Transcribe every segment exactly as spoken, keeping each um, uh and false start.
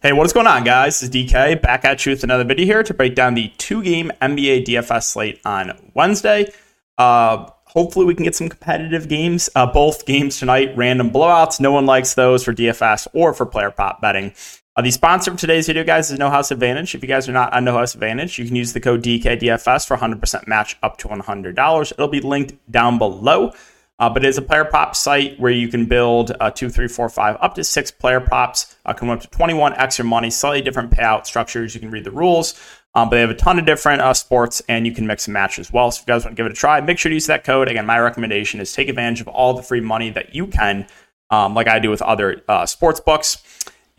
Hey, what is going on, guys? This is D K back at you with another video here to break down the two-game N B A D F S slate on Wednesday. Uh, hopefully, we can get some competitive games. Uh, both games tonight, random blowouts. No one likes those for D F S or for player prop betting. Uh, the sponsor of today's video, guys, is No House Advantage. If you guys are not on No House Advantage, you can use the code D K D F S for one hundred percent match up to one hundred dollars. It'll be linked down below. Uh, but it is a player prop site where you can build uh, two, three, four, five, up to six player props. Uh, come up to twenty-one x your money, slightly different payout structures. You can read the rules, um, but they have a ton of different uh, sports, and you can mix and match as well. So if you guys want to give it a try, make sure to use that code. Again, my recommendation is take advantage of all the free money that you can, um, like I do with other uh, sports books.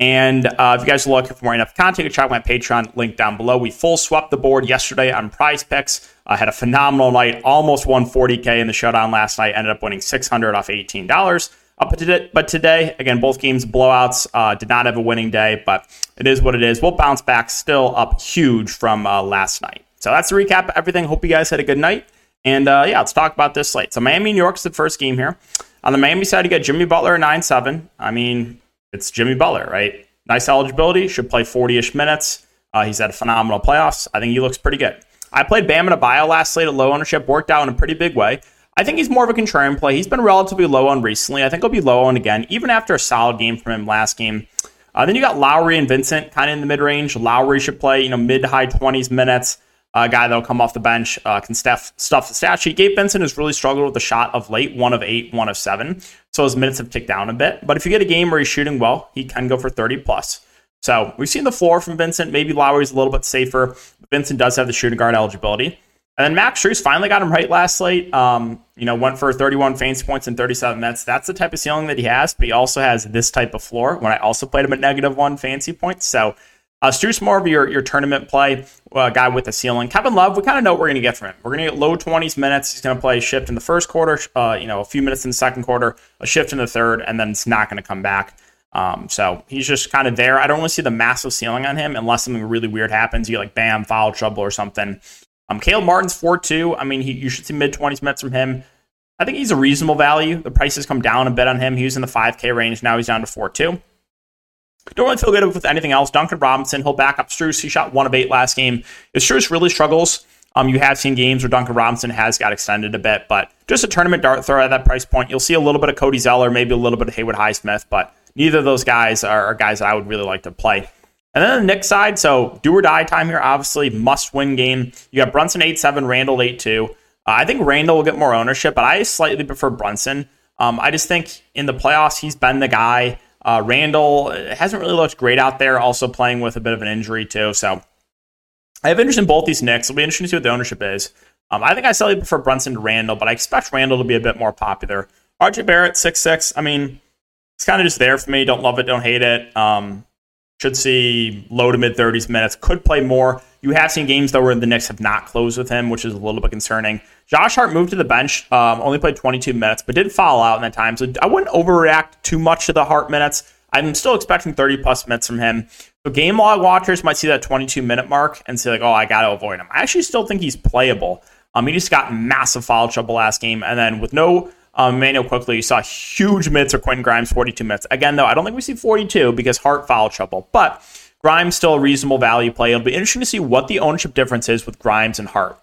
And uh, if you guys are looking for more enough content, you can check my Patreon link down below. We full swept the board yesterday on Prize Picks. I uh, had a phenomenal night, almost won forty K in the showdown last night. Ended up winning six hundred off eighteen dollars. Uh, but, today, but today, again, both games blowouts. Uh, did not have a winning day, but it is what it is. We'll bounce back, still up huge from uh, last night. So that's the recap of everything. Hope you guys had a good night. And uh, yeah, let's talk about this slate. So Miami, New York's the first game here. On the Miami side, you got Jimmy Butler at nine seven. I mean, it's Jimmy Butler, right? Nice eligibility. Should play forty-ish minutes. Uh, he's had a phenomenal playoffs. I think he looks pretty good. I played Bam in a bio last slate at low ownership. Worked out in a pretty big way. I think he's more of a contrarian play. He's been relatively low on recently. I think he'll be low on again, even after a solid game from him last game. Uh, then you got Lowry and Vincent kind of in the mid-range. Lowry should play, you know, mid to high twenties minutes. A uh, guy that'll come off the bench, uh, can stuff, stuff the stat sheet. Gabe Vincent has really struggled with the shot of late, one of eight, one of seven. So his minutes have ticked down a bit. But if you get a game where he's shooting well, he can go for thirty plus. So we've seen the floor from Vincent. Maybe Lowry's a little bit safer. Vincent does have the shooting guard eligibility. And then Max Christie finally got him right last slate. Um, you know, went for thirty-one fantasy points in thirty-seven minutes. That's the type of ceiling that he has, but he also has this type of floor when I also played him at negative one fantasy points. So Uh, Stu's more of your, your tournament play, uh, guy with the ceiling. Kevin Love, we kind of know what we're going to get from him. We're going to get low twenties minutes. He's going to play shift in the first quarter, uh, you know, a few minutes in the second quarter, a shift in the third, and then it's not going to come back. Um, so he's just kind of there. I don't really see the massive ceiling on him unless something really weird happens. You get like Bam, foul trouble or something. Um, Caleb Martin's four two. I mean, he, you should see mid-twenties minutes from him. I think he's a reasonable value. The price has come down a bit on him. He was in the five K range. Now he's down to four two. Don't really feel good with anything else. Duncan Robinson, he'll back up Strus. He shot one of eight last game. If Strus really struggles, um, you have seen games where Duncan Robinson has got extended a bit, but just a tournament dart throw at that price point. You'll see a little bit of Cody Zeller, maybe a little bit of Haywood Highsmith, but neither of those guys are, are guys that I would really like to play. And then the Knicks side, so do or die time here, obviously must-win game. You got Brunson eight seven, Randall eight two. Uh, I think Randall will get more ownership, but I slightly prefer Brunson. Um, I just think in the playoffs, he's been the guy. Uh, Randall hasn't really looked great out there, also playing with a bit of an injury too. So I have interest in both these Knicks. It'll be interesting to see what the ownership is. Um, I think I slightly prefer Brunson to Randall, but I expect Randall to be a bit more popular. R J Barrett, six six. I mean, it's kind of just there for me. Don't love it, don't hate it. Um, should see low to mid-thirties minutes. Could play more. You have seen games, though, where the Knicks have not closed with him, which is a little bit concerning. Josh Hart moved to the bench, um, only played twenty-two minutes, but did foul out in that time. So I wouldn't overreact too much to the Hart minutes. I'm still expecting thirty-plus minutes from him. So game log watchers might see that twenty-two minute mark and say, like, oh, I got to avoid him. I actually still think he's playable. Um, he just got massive foul trouble last game. And then with no um, Emmanuel quickly, you saw huge minutes for Quinn Grimes, forty-two minutes. Again, though, I don't think we see forty-two because Hart foul trouble. But Grimes still a reasonable value play. It'll be interesting to see what the ownership difference is with Grimes and Hart.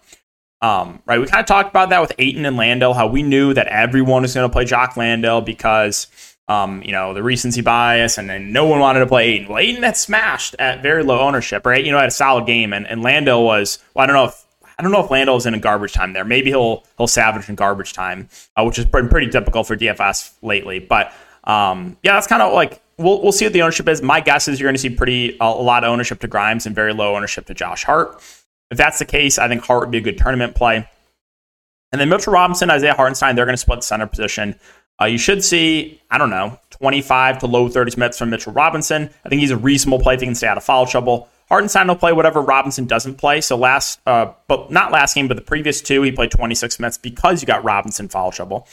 Um, right, we kind of talked about that with Ayton and Landale, how we knew that everyone was going to play Jock Landale because, um, you know, the recency bias, and then no one wanted to play Ayton. Well, Ayton had smashed at very low ownership, right? You know, had a solid game, and, and Landale was. Well, I don't know if I don't know if Landale was in a garbage time there. Maybe he'll he'll salvage in garbage time, uh, which has been pretty typical for D F S lately. But um, yeah, that's kind of like. We'll we'll see what the ownership is. My guess is you're going to see pretty uh, a lot of ownership to Grimes and very low ownership to Josh Hart. If that's the case, I think Hart would be a good tournament play. And then Mitchell Robinson, Isaiah Hartenstein, they're going to split the center position. Uh, you should see, I don't know, twenty-five to low thirties minutes from Mitchell Robinson. I think he's a reasonable play if he can stay out of foul trouble. Hartenstein will play whatever Robinson doesn't play. So last, uh, but not last game, but the previous two, he played twenty-six minutes because you got Robinson foul trouble.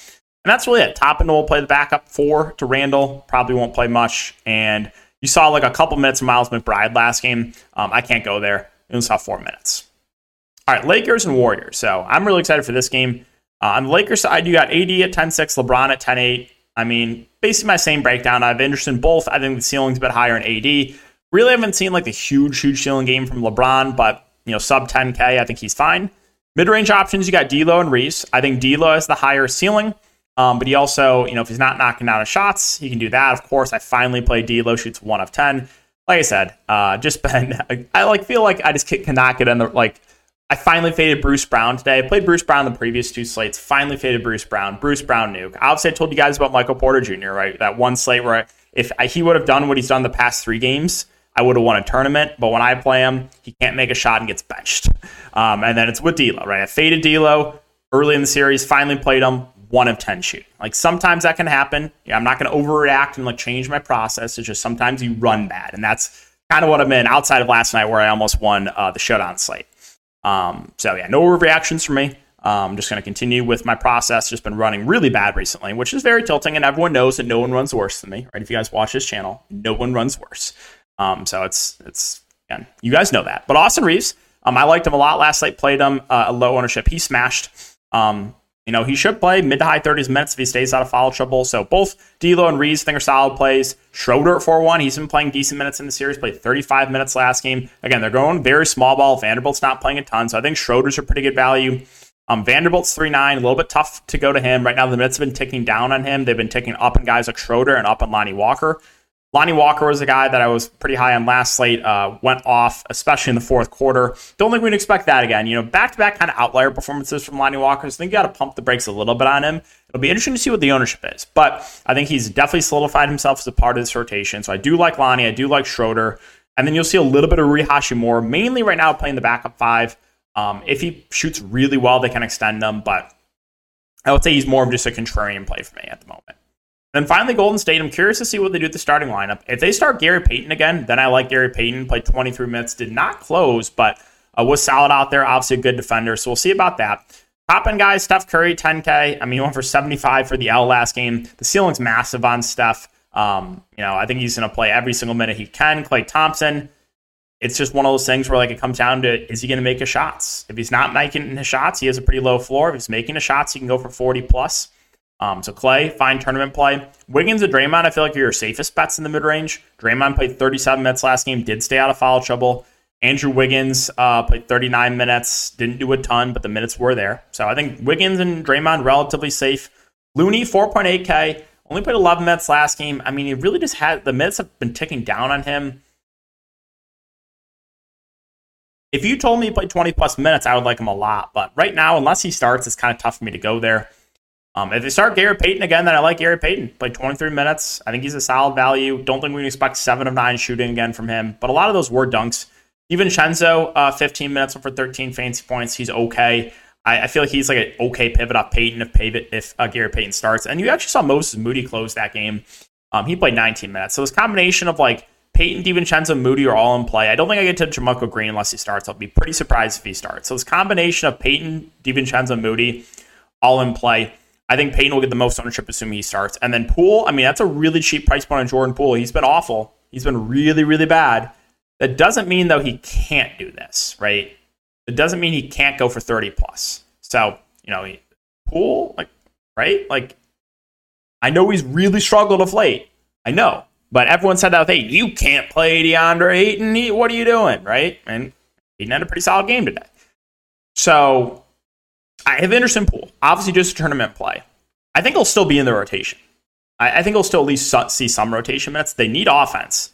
And that's really it. Toppin will play the backup four to Randall. Probably won't play much. And you saw like a couple minutes of Miles McBride last game. Um, I can't go there. You saw four minutes. All right, Lakers and Warriors. So I'm really excited for this game. Uh, on the Lakers side, you got A D at ten six, LeBron at ten eight. I mean, basically my same breakdown. I have interest in both. I think the ceiling's a bit higher in A D. Really haven't seen like the huge, huge ceiling game from LeBron, but, you know, sub ten K, I think he's fine. Mid-range options, you got D'Lo and Reaves. I think D'Lo is the higher ceiling, um, but he also, you know, if he's not knocking down his shots, he can do that. Of course, I finally played D'Lo, shoots one of ten. Like I said, uh, just been, I like feel like I just cannot get in the, like, I finally faded Bruce Brown today. I played Bruce Brown the previous two slates, finally faded Bruce Brown. Bruce Brown nuke. Obviously, I told you guys about Michael Porter Junior, right? That one slate where I, if I, he would have done what he's done the past three games, I would have won a tournament, but when I play him, he can't make a shot and gets benched. Um, and then it's with D'Lo, right? I faded D'Lo early in the series, finally played him, one of ten shoot. Like, sometimes that can happen. Yeah, I'm not going to overreact and like change my process. It's just sometimes you run bad, and that's kind of what I'm in outside of last night where I almost won uh, the showdown slate. Um, so yeah, no overreactions for me. I'm um, just going to continue with my process. Just been running really bad recently, which is very tilting, and everyone knows that no one runs worse than me, right? If you guys watch this channel, no one runs worse. Um, so it's, it's, again, you guys know that. But Austin Reaves, um, I liked him a lot last night, played him uh, a low ownership. He smashed. Um, you know, he should play mid to high thirties minutes if he stays out of foul trouble. So both D'Lo and Reaves, I think, are solid plays. Schroeder at four one. He's been playing decent minutes in the series, played thirty-five minutes last game. Again, they're going very small ball. Vanderbilt's not playing a ton. So I think Schroeder's a pretty good value. Um, Vanderbilt's three nine, a little bit tough to go to him. Right now, the minutes have been ticking down on him. They've been ticking up on guys like Schroeder and up on Lonnie Walker. Lonnie Walker was a guy that I was pretty high on last slate, uh, went off, especially in the fourth quarter. Don't think we'd expect that again. You know, back-to-back kind of outlier performances from Lonnie Walker. So I think you got to pump the brakes a little bit on him. It'll be interesting to see what the ownership is. But I think he's definitely solidified himself as a part of this rotation. So I do like Lonnie. I do like Schroeder. And then you'll see a little bit of Rui Hachimura, mainly right now playing the backup five. Um, if he shoots really well, they can extend them. But I would say he's more of just a contrarian play for me at the moment. Then finally, Golden State. I'm curious to see what they do with the starting lineup. If they start Gary Payton again, then I like Gary Payton. Played twenty-three minutes, did not close, but uh, was solid out there. Obviously a good defender, so we'll see about that. Top end guys, Steph Curry, ten K. I mean, he went for seventy-five for the L last game. The ceiling's massive on Steph. Um, you know, I think he's going to play every single minute he can. Klay Thompson. It's just one of those things where like it comes down to, is he going to make his shots? If he's not making his shots, he has a pretty low floor. If he's making his shots, he can go for forty plus. Um, so Clay, fine tournament play. Wiggins and Draymond, I feel like are your safest bets in the mid-range. Draymond played thirty-seven minutes last game, did stay out of foul trouble. Andrew Wiggins uh, played thirty-nine minutes, didn't do a ton, but the minutes were there. So I think Wiggins and Draymond relatively safe. Looney, four point eight K, only played eleven minutes last game. I mean, he really just had, the minutes have been ticking down on him. If you told me he played twenty-plus minutes, I would like him a lot. But right now, unless he starts, it's kind of tough for me to go there. Um, if they start Gary Payton again, then I like Gary Payton. Played twenty-three minutes. I think he's a solid value. Don't think we can expect seven of nine shooting again from him. But a lot of those were dunks. Even Shenzo, uh, fifteen minutes, went for thirteen fancy points. He's okay. I, I feel like he's like an okay pivot off Payton if, pivot, if uh, Gary Payton starts. And you actually saw Moses Moody close that game. Um, he played nineteen minutes. So this combination of like Payton, DiVincenzo, Moody are all in play. I don't think I get to Jamarco Green unless he starts. I'll be pretty surprised if he starts. So this combination of Payton, DiVincenzo, Moody, all in play. I think Payton will get the most ownership, assuming he starts. And then Poole, I mean, that's a really cheap price point on Jordan Poole. He's been awful. He's been really, really bad. That doesn't mean, though, he can't do this, right? It doesn't mean he can't go for thirty plus. So, you know, Poole, like, right? Like, I know he's really struggled of late. I know. But everyone said that, hey, you can't play DeAndre Ayton. What are you doing, right? And Ayton had a pretty solid game today. So I have interest in Poole. Obviously, just a tournament play. I think he'll still be in the rotation. I, I think he'll still at least su- see some rotation minutes. They need offense.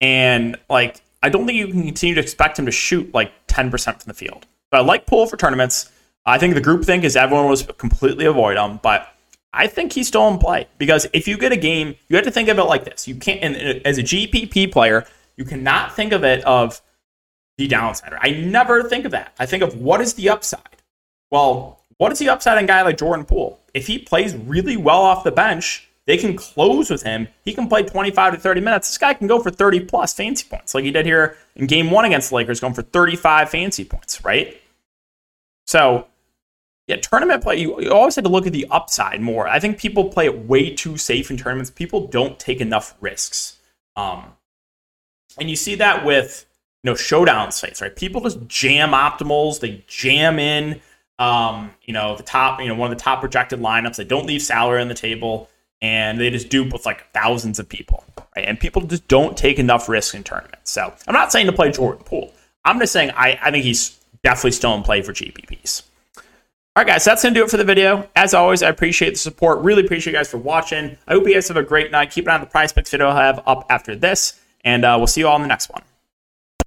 And, like, I don't think you can continue to expect him to shoot, like, ten percent from the field. But I like Poole for tournaments. I think the group think is everyone was completely avoid him. But I think he's still in play. Because if you get a game, you have to think of it like this. You can't, and, and as a G P P player, you cannot think of it of the downside. I never think of that. I think of what is the upside. Well, what is the upside on a guy like Jordan Poole? If he plays really well off the bench, they can close with him. He can play twenty-five to thirty minutes. This guy can go for thirty plus fancy points, like he did here in game one against the Lakers, going for thirty-five fancy points, right? So, yeah, tournament play, you, you always had to look at the upside more. I think people play it way too safe in tournaments. People don't take enough risks. Um, and you see that with, you know, showdown slates, right? People just jam optimals. They jam in. Um, you know, the top, you know, one of the top projected lineups. They don't leave salary on the table, and they just dupe with like thousands of people, right? And people just don't take enough risk in tournaments. So I'm not saying to play Jordan Poole. I'm just saying I, I think he's definitely still in play for G P Ps. All right, guys, so that's going to do it for the video. As always, I appreciate the support. Really appreciate you guys for watching. I hope you guys have a great night. Keep an eye on the Prize Picks video I'll have up after this, and uh, we'll see you all in the next one.